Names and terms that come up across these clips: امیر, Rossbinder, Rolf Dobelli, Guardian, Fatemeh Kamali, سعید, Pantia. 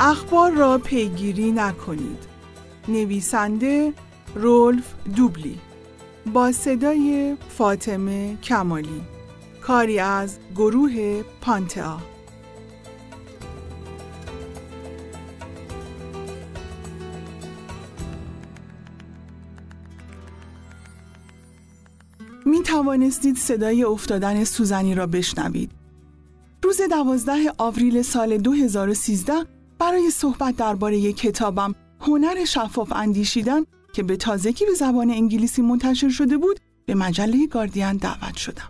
اخبار را پیگیری نکنید. نویسنده رولف دوبلی، با صدای فاطمه کمالی، کاری از گروه پانتیا. می توانستید صدای افتادن سوزنی را بشنوید. روز 12 آوریل سال 2013 برای صحبت درباره کتابم هنر شفاف اندیشیدن که به تازگی به زبان انگلیسی منتشر شده بود به مجله گاردین دعوت شدم.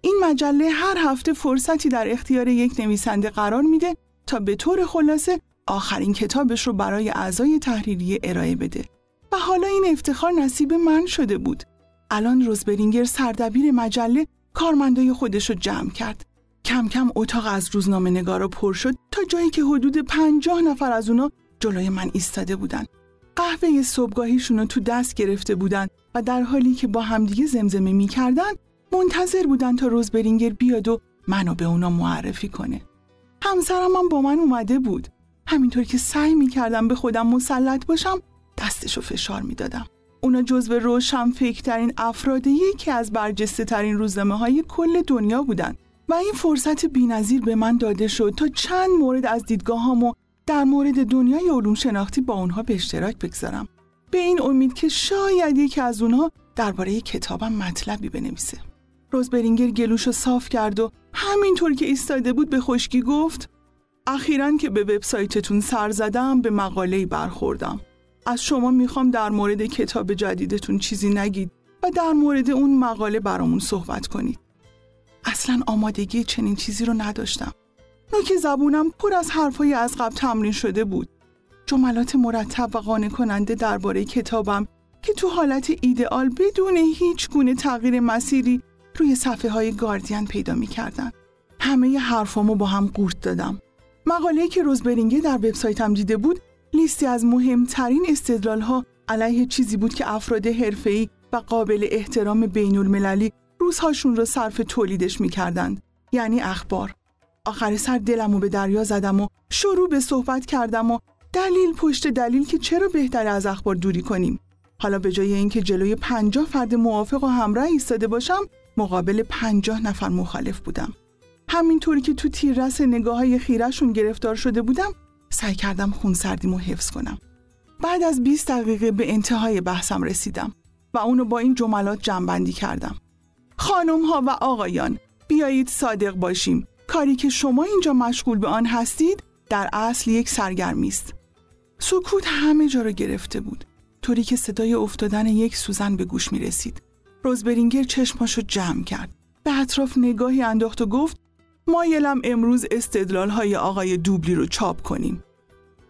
این مجله هر هفته فرصتی در اختیار یک نویسنده قرار میده تا به طور خلاصه آخرین کتابش رو برای اعضای تحریریه ارائه بده و حالا این افتخار نصیب من شده بود. الان روزبرینگر سردبیر مجله کارمندای خودش رو جمع کرد. کم کم اتاق از روزنامه نگارا پر شد تا جایی که حدود 50 نفر از اونا جلوی من ایستاده بودن. قهوه صبحگاهیشون رو تو دست گرفته بودن و در حالی که با همدیگه زمزمه می‌کردن منتظر بودن تا روزبرینگر بیاد و منو به اونا معرفی کنه. همسرم هم با من اومده بود. همینطور که سعی می‌کردم به خودم مسلط باشم، دستشو فشار می‌دادم. اونا جزو روشنفکرترین افراد یکی از برجسته‌ترین روزنامه‌های کل دنیا بودن و این فرصت بی‌نظیر به من داده شد تا چند مورد از دیدگاهامو در مورد دنیای علوم شناختی با اونها به اشتراک بگذارم، به این امید که شاید یکی از اونها درباره کتابم مطلبی بنویسه. روزبرینگر گلوشو صاف کرد و همینطور که ایستاده بود به خشکی گفت: اخیراً که به وبسایتتون سر زدم به مقاله‌ای برخوردم. از شما میخوام در مورد کتاب جدیدتون چیزی نگید و در مورد اون مقاله برامون صحبت کنید. اصلاً آمادگی چنین چیزی رو نداشتم. نوک زبونم پر از حرفای از قبل تمرین شده بود. جملات مرتب و قانع کننده درباره کتابم که تو حالت ایدئال بدون هیچ گونه تغییر مسیری روی صفحه های گاردین پیدا می‌کردن. همه ی حرفامو با هم قورت دادم. مقاله‌ای که روزبرینگر در وبسایتم دیده بود لیستی از مهمترین استدلال‌ها علیه چیزی بود که افراد حرفه‌ای و قابل احترام بین‌المللی روزهاشون رو صرف تولیدش می‌کردند، یعنی اخبار. آخر سر دلمو به دریا زدم و شروع به صحبت کردم و دلیل پشت دلیل که چرا بهتره از اخبار دوری کنیم. حالا به جای اینکه جلوی 50 فرد موافق و همراه ایستاده باشم، مقابل 50 نفر مخالف بودم. همینطوری که تو تیررس نگاه‌های خیره‌شون گرفتار شده بودم، سعی کردم خونسردیمو حفظ کنم. بعد از 20 دقیقه به انتهای بحثم رسیدم و اونو با این جملات جمع‌بندی کردم: خانم‌ها و آقایان، بیایید صادق باشیم. کاری که شما اینجا مشغول به آن هستید در اصل یک سرگرمی است. سکوت همه جا را گرفته بود، طوری که صدای افتادن یک سوزن به گوش می رسید. روزبرینگر چشماشو جمع کرد، به اطراف نگاهی انداخت و گفت: مایلم امروز استدلال‌های آقای دوبلی رو چاپ کنیم.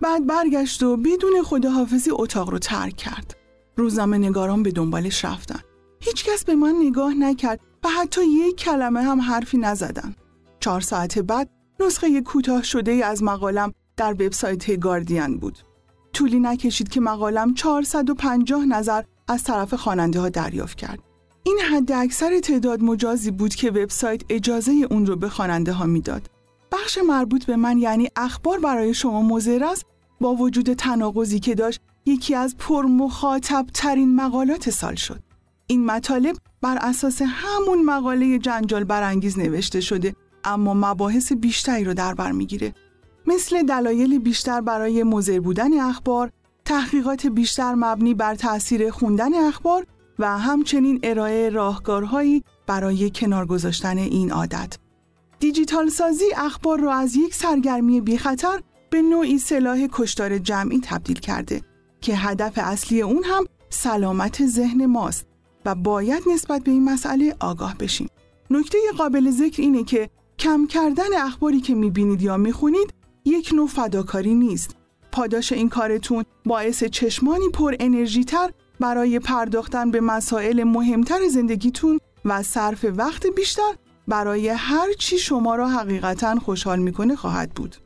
بعد برگشت و بدون خداحافظی اتاق رو ترک کرد. روزنامه نگاران به دنبالش رفتن. هیچکس به من نگاه نکرد و حتی یک کلمه هم حرفی نزدن. 4 ساعت بعد نسخه کوتاه شده از مقالم در وبسایت گاردین بود. طولی نکشید که مقالم 450 نظر از طرف خواننده‌ها دریافت کرد. این حداکثر تعداد مجازی بود که وبسایت اجازه اون رو به خواننده‌ها میداد. بخش مربوط به من، یعنی اخبار برای شما مضر است، با وجود تناقضی که داشت یکی از پرمخاطب ترین مقالات سال شد. این مطالب بر اساس همون مقاله جنجال برانگیز نوشته شده، اما مباحث بیشتری رو در بر میگیره، مثل دلایل بیشتر برای مضر بودن اخبار، تحقیقات بیشتر مبنی بر تأثیر خوندن اخبار و همچنین ارائه راهکارهایی برای کنار گذاشتن این عادت. دیجیتال سازی اخبار را از یک سرگرمی بی‌خطر به نوعی سلاح کشتار جمعی تبدیل کرده که هدف اصلی اون هم سلامت ذهن ماست و باید نسبت به این مسئله آگاه بشیم. نکته قابل ذکر اینه که کم کردن اخباری که میبینید یا میخونید یک نوع فداکاری نیست. پاداش این کارتون باعث چشمانی پر انرژی تر برای پرداختن به مسائل مهمتر زندگیتون و صرف وقت بیشتر برای هر چی شما را حقیقتاً خوشحال میکنه خواهد بود.